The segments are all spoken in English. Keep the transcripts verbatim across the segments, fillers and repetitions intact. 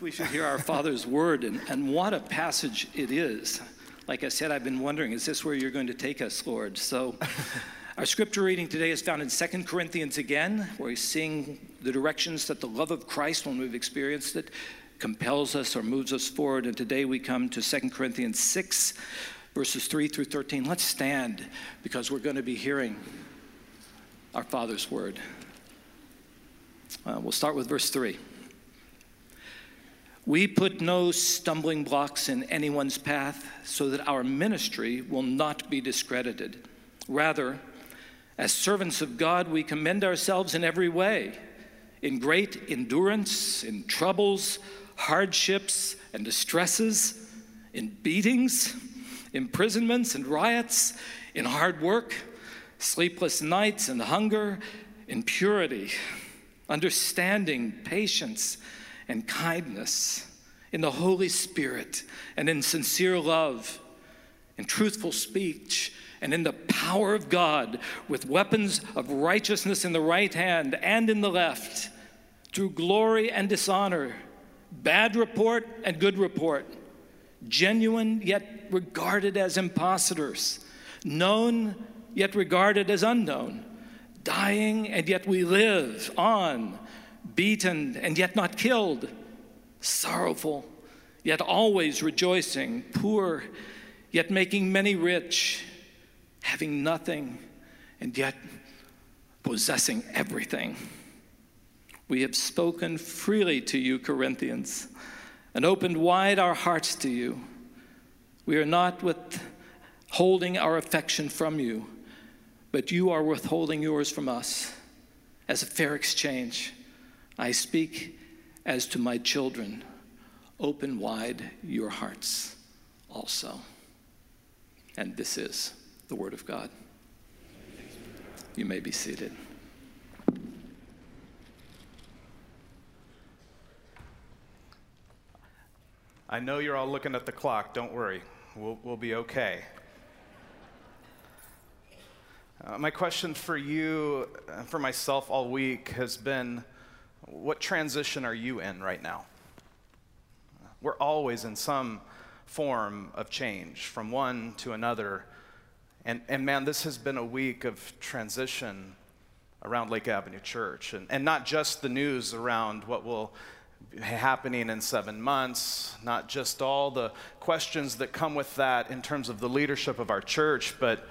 we should hear our Father's word, and, and what a passage it is. Like I said, I've been wondering, is this where you're going to take us, Lord? So our scripture reading today is found in Second Corinthians again, where we're seeing the directions that the love of Christ, when we've experienced it, compels us or moves us forward. And today we come to Second Corinthians six, verses three through thirteen. Let's stand, because we're going to be hearing our Father's word. Uh, we'll start with verse three. We put no stumbling blocks in anyone's path so that our ministry will not be discredited. Rather, as servants of God, we commend ourselves in every way, in great endurance, in troubles, hardships, and distresses, in beatings, imprisonments, and riots, in hard work, sleepless nights, and hunger, in purity, understanding, patience, and kindness, in the Holy Spirit, and in sincere love, in truthful speech, and in the power of God, with weapons of righteousness in the right hand and in the left, through glory and dishonor, bad report and good report, genuine yet regarded as impostors, known yet regarded as unknown, dying and yet we live on, beaten and yet not killed, sorrowful, yet always rejoicing, poor, yet making many rich, having nothing and yet possessing everything. We have spoken freely to you, Corinthians, and opened wide our hearts to you. We are not withholding our affection from you, but you are withholding yours from us. As a fair exchange, I speak as to my children. Open wide your hearts also. And this is the word of God. You may be seated. I know you're all looking at the clock. Don't worry. We'll, we'll be okay. Uh, my question for you, uh, for myself all week, has been, what transition are you in right now? We're always in some form of change, from one to another. And, and man, this has been a week of transition around Lake Avenue Church. And, and not just the news around what will be happening in seven months, not just all the questions that come with that in terms of the leadership of our church, but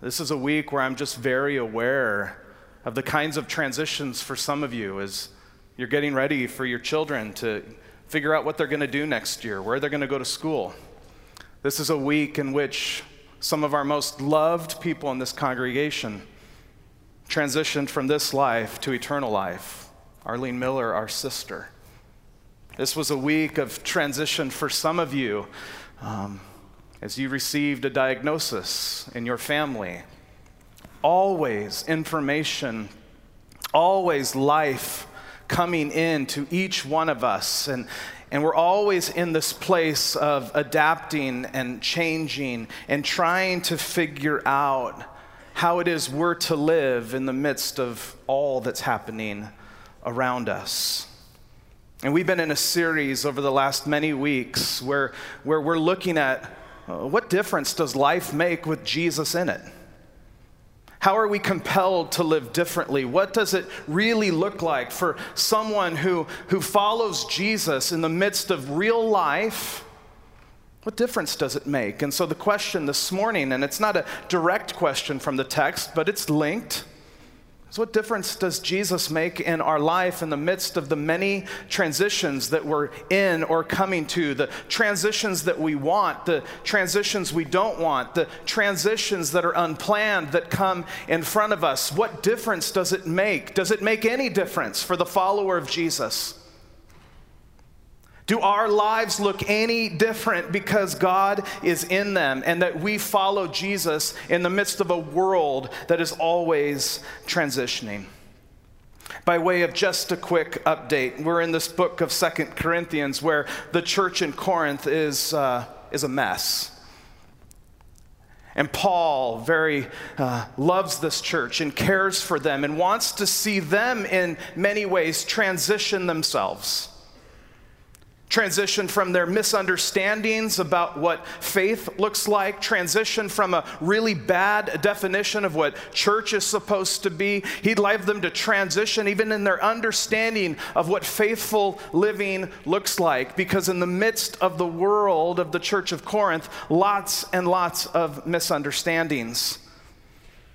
this is a week where I'm just very aware of the kinds of transitions for some of you as you're getting ready for your children to figure out what they're going to do next year, where they're going to go to school. This is a week in which some of our most loved people in this congregation transitioned from this life to eternal life. Arlene Miller, our sister. This was a week of transition for some of you um, as you received a diagnosis in your family. Always information, always life coming in to each one of us. And And we're always in this place of adapting and changing and trying to figure out how it is we're to live in the midst of all that's happening around us. And we've been in a series over the last many weeks where, where we're looking at uh, what difference does life make with Jesus in it? How are we compelled to live differently? What does it really look like for someone who, who follows Jesus in the midst of real life? What difference does it make? And so the question this morning, and it's not a direct question from the text, but it's linked, is what difference does Jesus make in our life in the midst of the many transitions that we're in or coming to, the transitions that we want, the transitions we don't want, the transitions that are unplanned that come in front of us? What difference does it make? Does it make any difference for the follower of Jesus? Do our lives look any different because God is in them and that we follow Jesus in the midst of a world that is always transitioning? By way of just a quick update, we're in this book of Second Corinthians where the church in Corinth is, uh, is a mess. And Paul very uh, loves this church and cares for them and wants to see them in many ways transition themselves. transition from their misunderstandings about what faith looks like, transition from a really bad definition of what church is supposed to be. He'd like them to transition even in their understanding of what faithful living looks like, because in the midst of the world of the Church of Corinth, lots and lots of misunderstandings.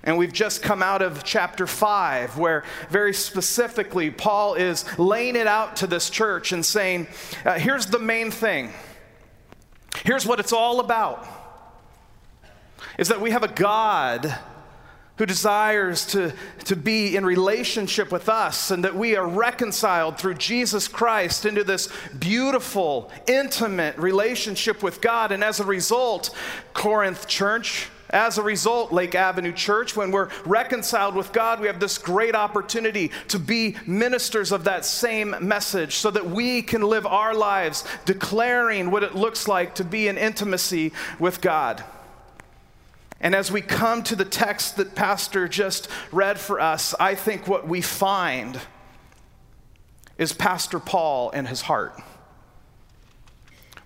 And we've just come out of chapter five, where very specifically Paul is laying it out to this church and saying, uh, here's the main thing. Here's what it's all about, is that we have a God who desires to, to be in relationship with us, and that we are reconciled through Jesus Christ into this beautiful, intimate relationship with God. And as a result, Corinth Church, As a result, Lake Avenue Church, when we're reconciled with God, we have this great opportunity to be ministers of that same message, so that we can live our lives declaring what it looks like to be in intimacy with God. And as we come to the text that Pastor just read for us, I think what we find is Pastor Paul and his heart.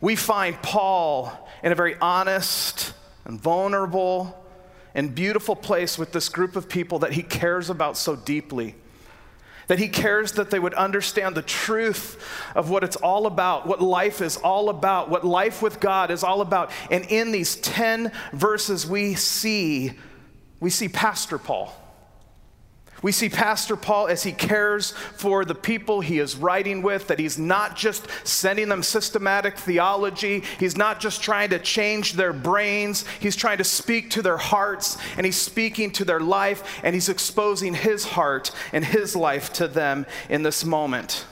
We find Paul in a very honest and vulnerable and beautiful place with this group of people that he cares about so deeply, that he cares that they would understand the truth of what it's all about, what life is all about, what life with God is all about. And in these ten verses, we see, we see Pastor Paul. We see Pastor Paul as he cares for the people he is writing with, that he's not just sending them systematic theology. He's not just trying to change their brains. He's trying to speak to their hearts, and he's speaking to their life, and he's exposing his heart and his life to them in this moment.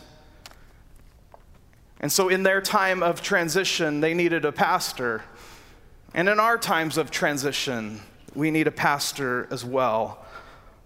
And so in their time of transition, they needed a pastor. And in our times of transition, we need a pastor as well.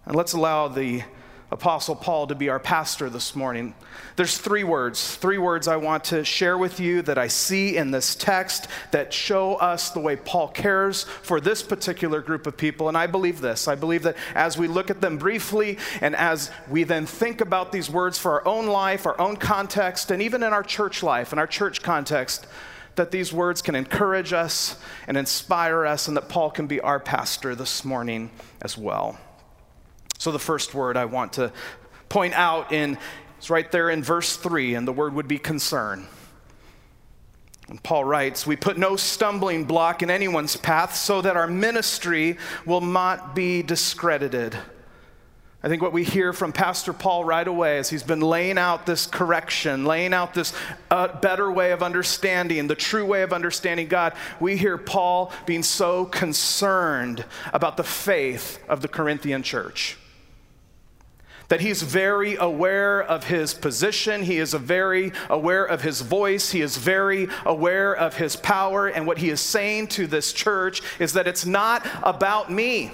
And let's allow the Apostle Paul to be our pastor this morning. There's three words, three words I want to share with you that I see in this text that show us the way Paul cares for this particular group of people. And I believe this. I believe that as we look at them briefly, and as we then think about these words for our own life, our own context, and even in our church life, in our church context, that these words can encourage us and inspire us, and that Paul can be our pastor this morning as well. So the first word I want to point out in is right there in verse three, and the word would be concern. And Paul writes, "We put no stumbling block in anyone's path so that our ministry will not be discredited." I think what we hear from Pastor Paul right away is he's been laying out this correction, laying out this uh, better way of understanding, the true way of understanding God. We hear Paul being so concerned about the faith of the Corinthian church, that he's very aware of his position. He is very aware of his voice. He is very aware of his power. And what he is saying to this church is that it's not about me.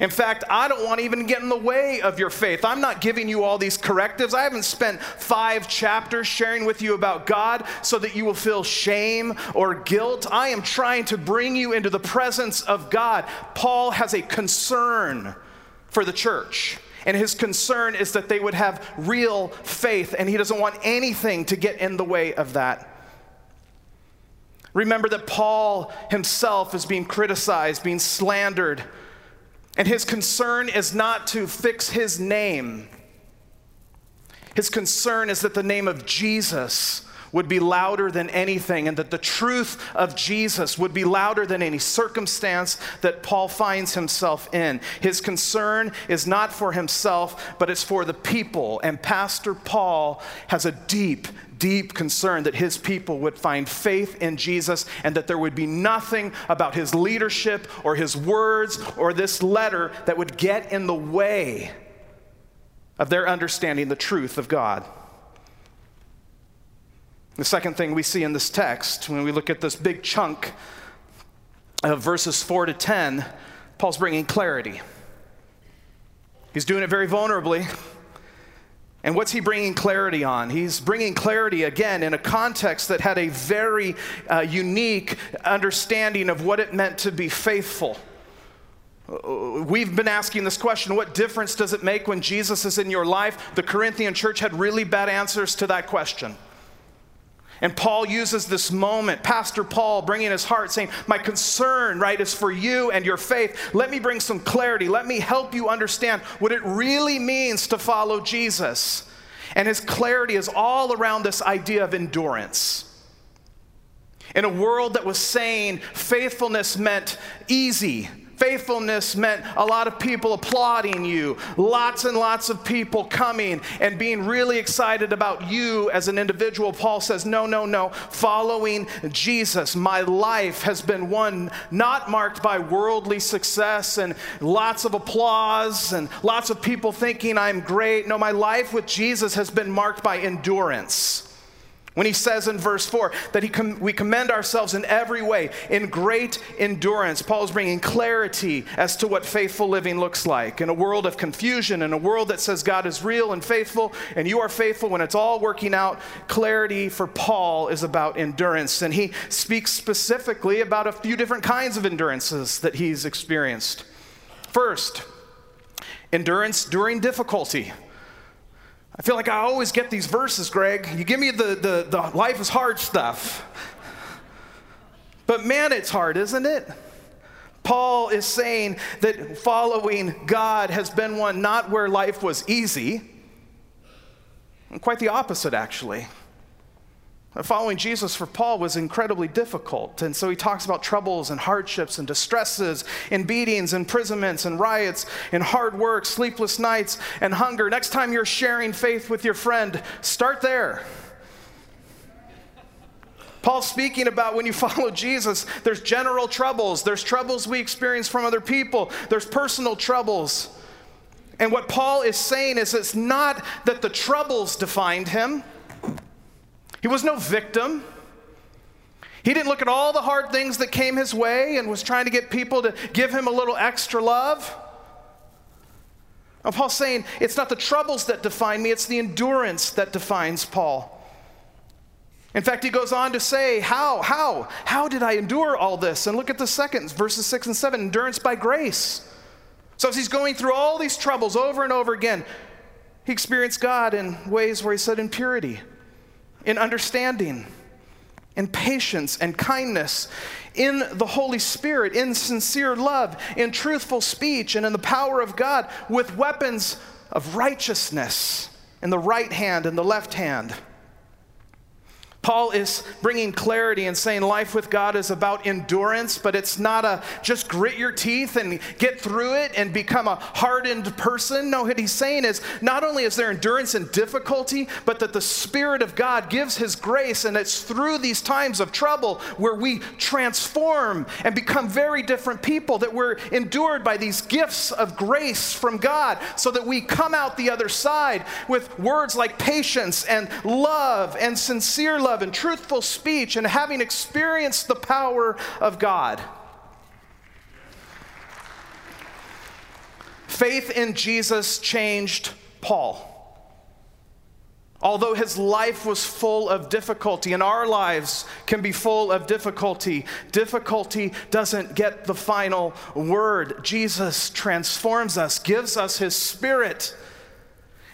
In fact, I don't want to even get in the way of your faith. I'm not giving you all these correctives. I haven't spent five chapters sharing with you about God so that you will feel shame or guilt. I am trying to bring you into the presence of God. Paul has a concern for the church, and his concern is that they would have real faith, and he doesn't want anything to get in the way of that. Remember that Paul himself is being criticized, being slandered, and his concern is not to fix his name. His concern is that the name of Jesus would be louder than anything, and that the truth of Jesus would be louder than any circumstance that Paul finds himself in. His concern is not for himself, but it's for the people. And Pastor Paul has a deep, deep concern that his people would find faith in Jesus, and that there would be nothing about his leadership or his words or this letter that would get in the way of their understanding the truth of God. The second thing we see in this text, when we look at this big chunk of verses four to ten, Paul's bringing clarity. He's doing it very vulnerably. And what's he bringing clarity on? He's bringing clarity, again, in a context that had a very uh, unique understanding of what it meant to be faithful. We've been asking this question, what difference does it make when Jesus is in your life? The Corinthian church had really bad answers to that question. And Paul uses this moment, Pastor Paul bringing his heart, saying, my concern, right, is for you and your faith. Let me bring some clarity. Let me help you understand what it really means to follow Jesus. And his clarity is all around this idea of endurance. In a world that was saying faithfulness meant easy, faithfulness meant a lot of people applauding you, lots and lots of people coming and being really excited about you as an individual, Paul says, no, no, no, following Jesus, my life has been one not marked by worldly success and lots of applause and lots of people thinking I'm great. No, my life with Jesus has been marked by endurance. When he says in verse four that he com- we commend ourselves in every way, in great endurance, Paul's bringing clarity as to what faithful living looks like. In a world of confusion, in a world that says God is real and faithful, and you are faithful when it's all working out, clarity for Paul is about endurance. And he speaks specifically about a few different kinds of endurances that he's experienced. First, endurance during difficulty. I feel like I always get these verses, Greg. You give me the, the, the life is hard stuff. But man, it's hard, isn't it? Paul is saying that following God has been one not where life was easy. And quite the opposite, actually. Following Jesus for Paul was incredibly difficult. And so he talks about troubles and hardships and distresses and beatings, imprisonments and riots and hard work, sleepless nights and hunger. Next time you're sharing faith with your friend, start there. Paul's speaking about when you follow Jesus, there's general troubles. There's troubles we experience from other people. There's personal troubles. And what Paul is saying is it's not that the troubles defined him. He was no victim. He didn't look at all the hard things that came his way and was trying to get people to give him a little extra love. And Paul's saying, it's not the troubles that define me, it's the endurance that defines Paul. In fact, he goes on to say, how, how, how did I endure all this? And look at the second, verses six and seven, endurance by grace. So as he's going through all these troubles over and over again, he experienced God in ways where he said in purity, in understanding, in patience and kindness, in the Holy Spirit, in sincere love, in truthful speech, and in the power of God, with weapons of righteousness in the right hand and the left hand. Paul is bringing clarity and saying life with God is about endurance, but it's not a just grit your teeth and get through it and become a hardened person. No, what he's saying is not only is there endurance in difficulty, but that the Spirit of God gives his grace, and it's through these times of trouble where we transform and become very different people, that we're endured by these gifts of grace from God, so that we come out the other side with words like patience and love and sincere love and truthful speech, and having experienced the power of God. Faith in Jesus changed Paul. Although his life was full of difficulty, and our lives can be full of difficulty, difficulty doesn't get the final word. Jesus transforms us, gives us his Spirit,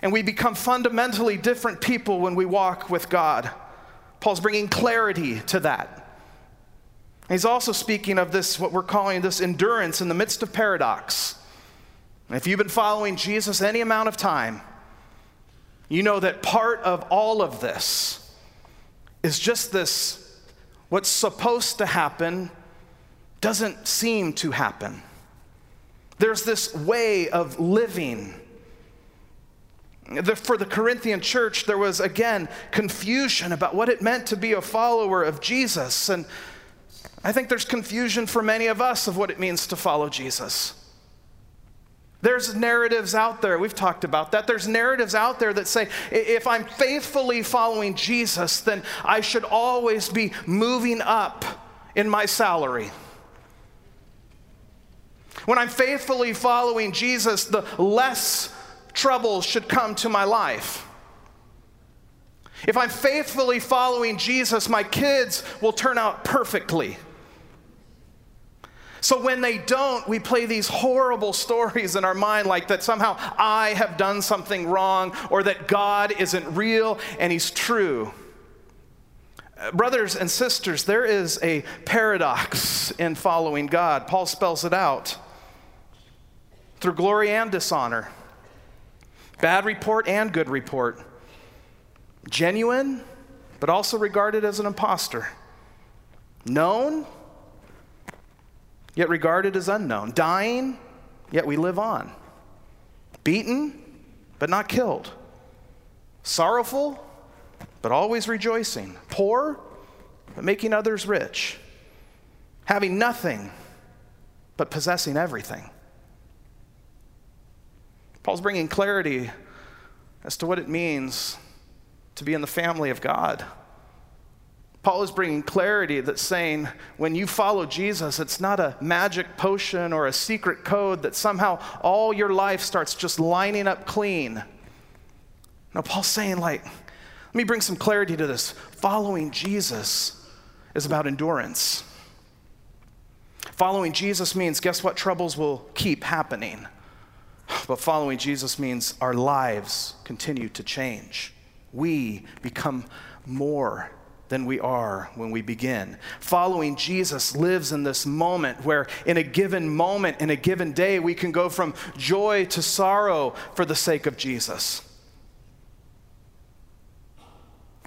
and we become fundamentally different people when we walk with God. Paul's bringing clarity to that. He's also speaking of this, what we're calling this endurance in the midst of paradox. And if you've been following Jesus any amount of time, you know that part of all of this is just this, what's supposed to happen doesn't seem to happen. There's this way of living. The, for the Corinthian church, there was, again, confusion about what it meant to be a follower of Jesus. And I think there's confusion for many of us of what it means to follow Jesus. There's narratives out there, we've talked about that, there's narratives out there that say, if I'm faithfully following Jesus, then I should always be moving up in my salary. When I'm faithfully following Jesus, the less troubles should come to my life. If I'm faithfully following Jesus, my kids will turn out perfectly. So when they don't, we play these horrible stories in our mind, like that somehow I have done something wrong, or that God isn't real and he's true. Brothers and sisters, there is a paradox in following God. Paul spells it out. Through glory and dishonor, bad report and good report, genuine, but also regarded as an imposter, known, yet regarded as unknown, dying, yet we live on, beaten, but not killed, sorrowful, but always rejoicing, poor, but making others rich, having nothing, but possessing everything. Paul's bringing clarity as to what it means to be in the family of God. Paul is bringing clarity that's saying when you follow Jesus, it's not a magic potion or a secret code that somehow all your life starts just lining up clean. Now, Paul's saying, like, let me bring some clarity to this. Following Jesus is about endurance. Following Jesus means, guess what? Troubles will keep happening. But following Jesus means our lives continue to change. We become more than we are when we begin. Following Jesus lives in this moment where in a given moment, in a given day, we can go from joy to sorrow for the sake of Jesus.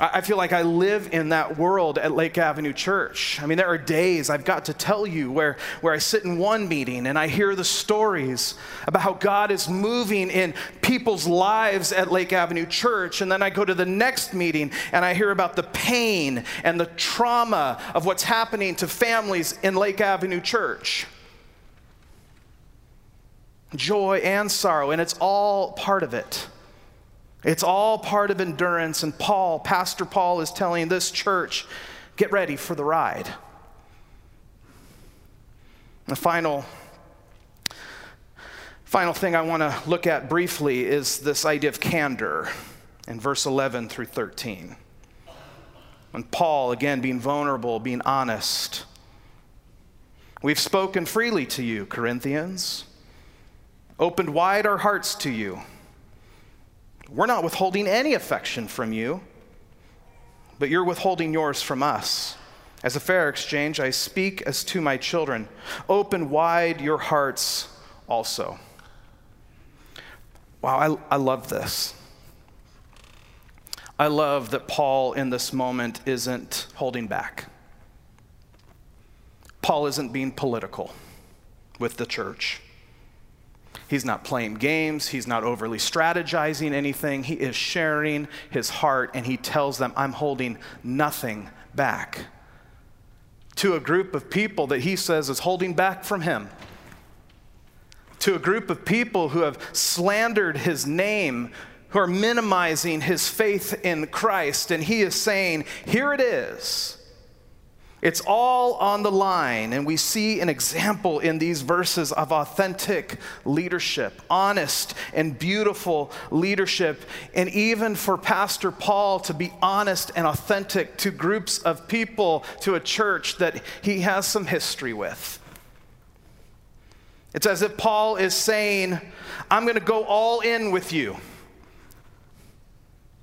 I feel like I live in that world at Lake Avenue Church. I mean, there are days I've got to tell you where, where I sit in one meeting and I hear the stories about how God is moving in people's lives at Lake Avenue Church. And then I go to the next meeting and I hear about the pain and the trauma of what's happening to families in Lake Avenue Church. Joy and sorrow, and it's all part of it. It's all part of endurance, and Paul, Pastor Paul, is telling this church, get ready for the ride. And the final, final thing I want to look at briefly is this idea of candor in verse eleven through thirteen. And Paul, again, being vulnerable, being honest. We've spoken freely to you, Corinthians, opened wide our hearts to you. We're not withholding any affection from you, but you're withholding yours from us. As a fair exchange, I speak as to my children. Open wide your hearts also. Wow, I, I love this. I love that Paul in this moment isn't holding back. Paul isn't being political with the church. He's not playing games. He's not overly strategizing anything. He is sharing his heart, and he tells them, I'm holding nothing back. To a group of people that he says is holding back from him. To a group of people who have slandered his name, who are minimizing his faith in Christ, and he is saying, here it is. It's all on the line, and we see an example in these verses of authentic leadership, honest and beautiful leadership, and even for Pastor Paul to be honest and authentic to groups of people, to a church that he has some history with. It's as if Paul is saying, I'm going to go all in with you.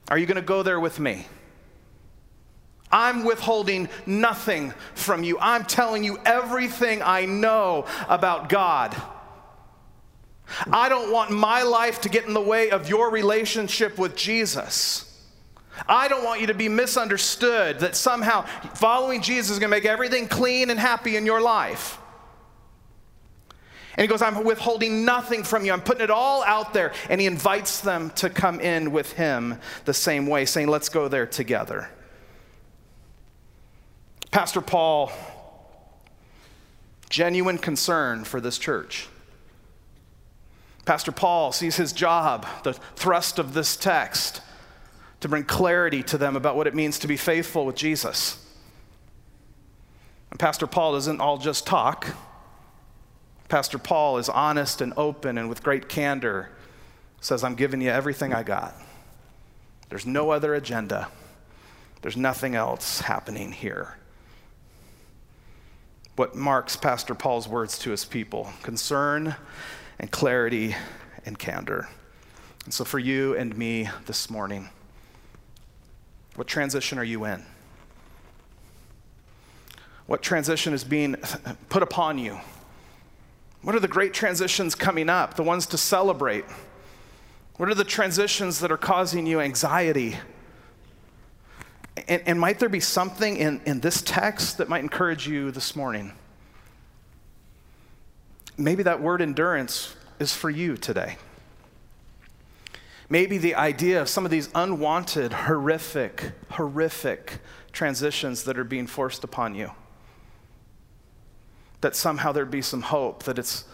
Are you going to go there with me? I'm withholding nothing from you. I'm telling you everything I know about God. I don't want my life to get in the way of your relationship with Jesus. I don't want you to be misunderstood that somehow following Jesus is going to make everything clean and happy in your life. And he goes, I'm withholding nothing from you. I'm putting it all out there. And he invites them to come in with him the same way, saying, let's go there together. Pastor Paul, genuine concern for this church. Pastor Paul sees his job, the thrust of this text, to bring clarity to them about what it means to be faithful with Jesus. And Pastor Paul doesn't all just talk. Pastor Paul is honest and open and with great candor says, I'm giving you everything I got. There's no other agenda. There's nothing else happening here. What marks Pastor Paul's words to his people, concern and clarity and candor. And so for you and me this morning, what transition are you in? What transition is being put upon you? What are the great transitions coming up, the ones to celebrate? What are the transitions that are causing you anxiety? And, and might there be something in, in this text that might encourage you this morning? Maybe that word endurance is for you today. Maybe the idea of some of these unwanted, horrific, horrific transitions that are being forced upon you. That somehow there'd be some hope, that it's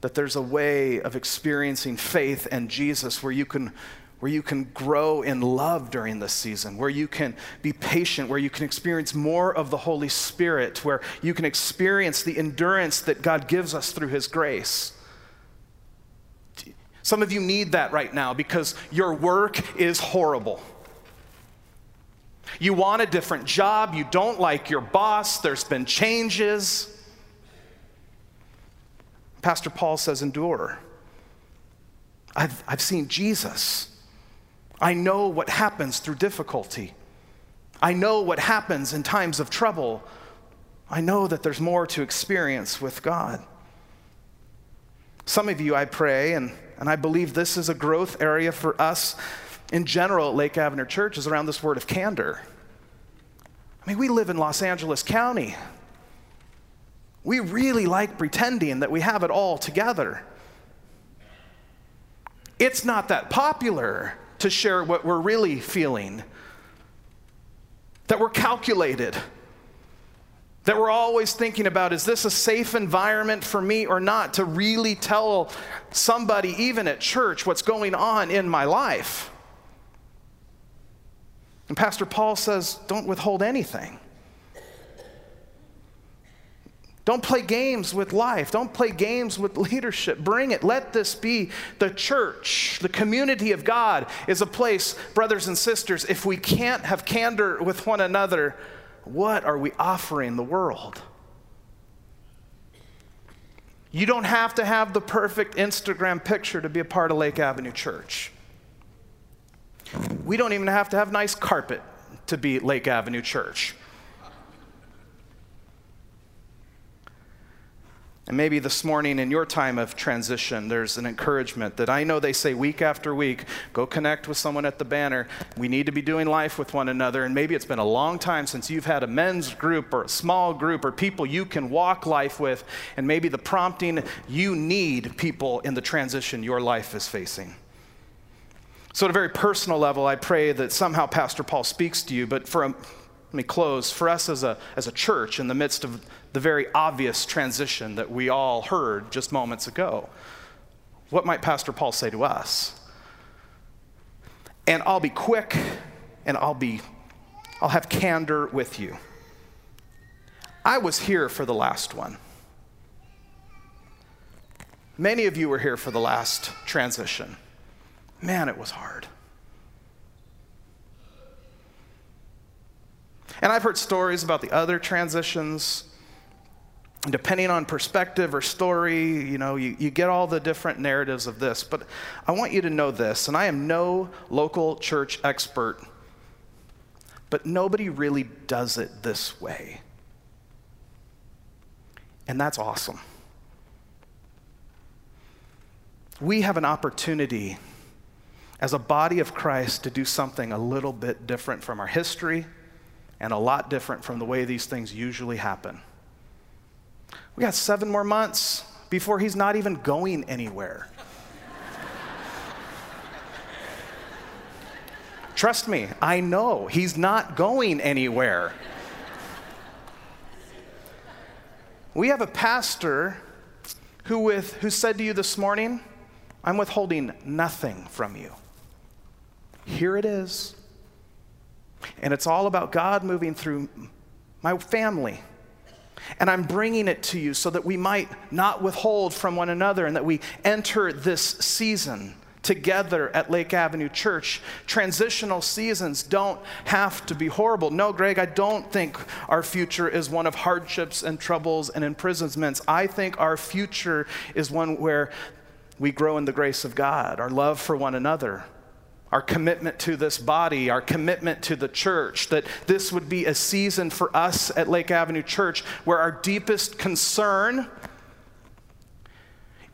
that there's a way of experiencing faith and Jesus where you can where you can grow in love during this season, where you can be patient, where you can experience more of the Holy Spirit, where you can experience the endurance that God gives us through His grace. Some of you need that right now because your work is horrible. You want a different job, you don't like your boss, there's been changes. Pastor Paul says, endure. I've, I've seen Jesus. I know what happens through difficulty. I know what happens in times of trouble. I know that there's more to experience with God. Some of you, I pray, and, and I believe this is a growth area for us in general at Lake Avenue Church, is around this word of candor. I mean, we live in Los Angeles County. We really like pretending that we have it all together. It's not that popular to share what we're really feeling, that we're calculated, that we're always thinking about, is this a safe environment for me or not, to really tell somebody, even at church, what's going on in my life. And Pastor Paul says, don't withhold anything. Don't play games with life. Don't play games with leadership. Bring it. Let this be the church. The community of God is a place, brothers and sisters, if we can't have candor with one another, what are we offering the world? You don't have to have the perfect Instagram picture to be a part of Lake Avenue Church. We don't even have to have nice carpet to be Lake Avenue Church. And maybe this morning in your time of transition, there's an encouragement that I know they say week after week, go connect with someone at the banner. We need to be doing life with one another. And maybe it's been a long time since you've had a men's group or a small group or people you can walk life with. And maybe the prompting, you need people in the transition your life is facing. So at a very personal level, I pray that somehow Pastor Paul speaks to you, but for a Let me close. For us as a as a church, in the midst of the very obvious transition that we all heard just moments ago, what might Pastor Paul say to us? And I'll be quick, and I'll be, I'll have candor with you. I was here for the last one. Many of you were here for the last transition. Man, it was hard. And I've heard stories about the other transitions. Depending on perspective or story, you know, you, you get all the different narratives of this. But I want you to know this, and I am no local church expert, but nobody really does it this way. And that's awesome. We have an opportunity as a body of Christ to do something a little bit different from our history, and a lot different from the way these things usually happen. We got seven more months before he's not even going anywhere. Trust me, I know he's not going anywhere. We have a pastor who, with, who said to you this morning, I'm withholding nothing from you. Here it is. And it's all about God moving through my family. And I'm bringing it to you so that we might not withhold from one another and that we enter this season together at Lake Avenue Church. Transitional seasons don't have to be horrible. No, Greg, I don't think our future is one of hardships and troubles and imprisonments. I think our future is one where we grow in the grace of God, our love for one another, our commitment to this body, our commitment to the church, that this would be a season for us at Lake Avenue Church where our deepest concern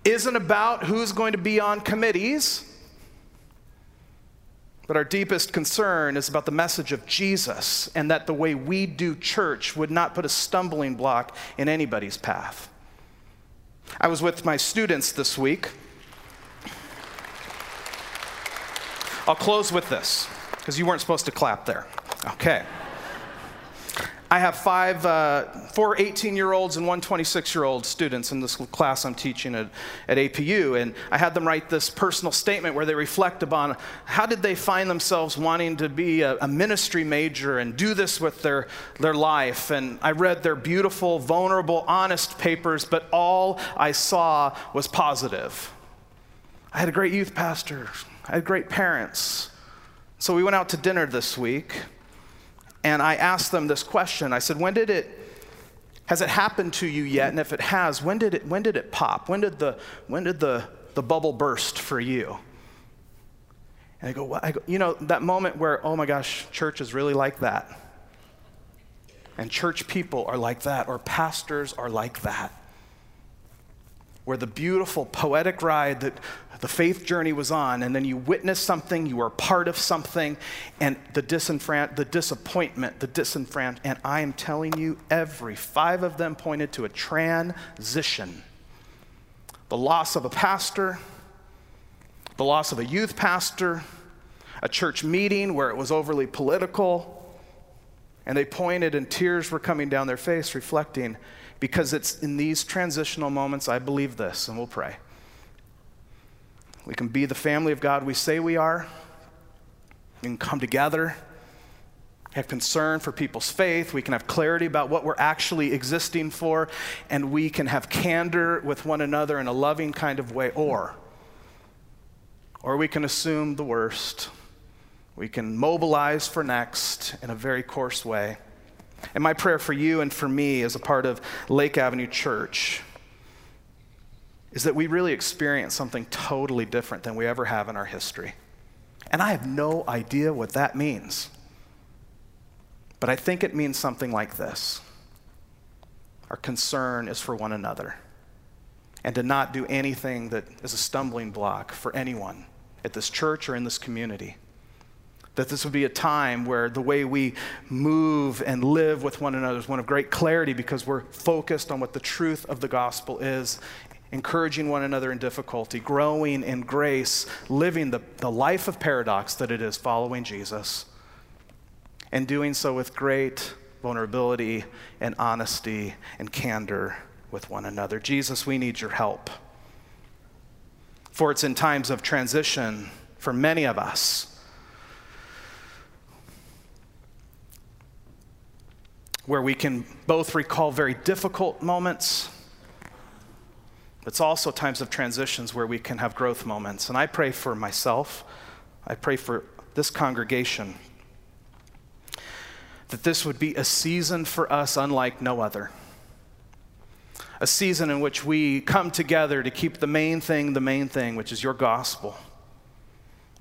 isn't about who's going to be on committees, but our deepest concern is about the message of Jesus, and that the way we do church would not put a stumbling block in anybody's path. I was with my students this week. I'll close with this, because you weren't supposed to clap there. Okay. I have five, uh, four eighteen-year-olds and one twenty-six-year-old students in this class I'm teaching at, at A P U, and I had them write this personal statement where they reflect upon how did they find themselves wanting to be a, a ministry major and do this with their, their life. And I read their beautiful, vulnerable, honest papers, but all I saw was positive. I had a great youth pastor. I had great parents. So we went out to dinner this week, and I asked them this question. I said, when did it, has it happened to you yet? And if it has, when did it, when did it pop? When did the, when did the, the bubble burst for you? And I go, well, I go, you know, that moment where, oh my gosh, church is really like that. And church people are like that, or pastors are like that. Where the beautiful poetic ride that the faith journey was on, and then you witness something, you were part of something, and the disenfran- the disappointment, the disenfranch, and I am telling you, every five of them pointed to a transition. The loss of a pastor, the loss of a youth pastor, a church meeting where it was overly political, and they pointed and tears were coming down their face, reflecting, because it's in these transitional moments, I believe this, and we'll pray. We can be the family of God we say we are. We can come together, have concern for people's faith. We can have clarity about what we're actually existing for, and we can have candor with one another in a loving kind of way. Or, or we can assume the worst. We can mobilize for next in a very coarse way. And my prayer for you and for me as a part of Lake Avenue Church is that we really experience something totally different than we ever have in our history. And I have no idea what that means. But I think it means something like this. Our concern is for one another, and to not do anything that is a stumbling block for anyone at this church or in this community. That this would be a time where the way we move and live with one another is one of great clarity, because we're focused on what the truth of the gospel is, encouraging one another in difficulty, growing in grace, living the, the life of paradox that it is following Jesus, and doing so with great vulnerability and honesty and candor with one another. Jesus, we need your help. For it's in times of transition for many of us where we can both recall very difficult moments. It's also times of transitions where we can have growth moments. And I pray for myself, I pray for this congregation, that this would be a season for us unlike no other. A season in which we come together to keep the main thing the main thing, which is your gospel.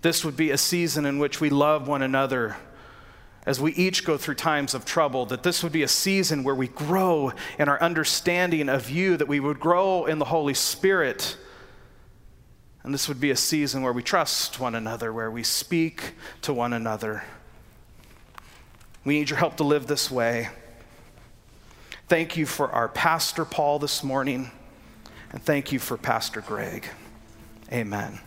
This would be a season in which we love one another as we each go through times of trouble, that this would be a season where we grow in our understanding of you, that we would grow in the Holy Spirit. And this would be a season where we trust one another, where we speak to one another. We need your help to live this way. Thank you for our pastor, Paul, this morning, and thank you for Pastor Greg. Amen.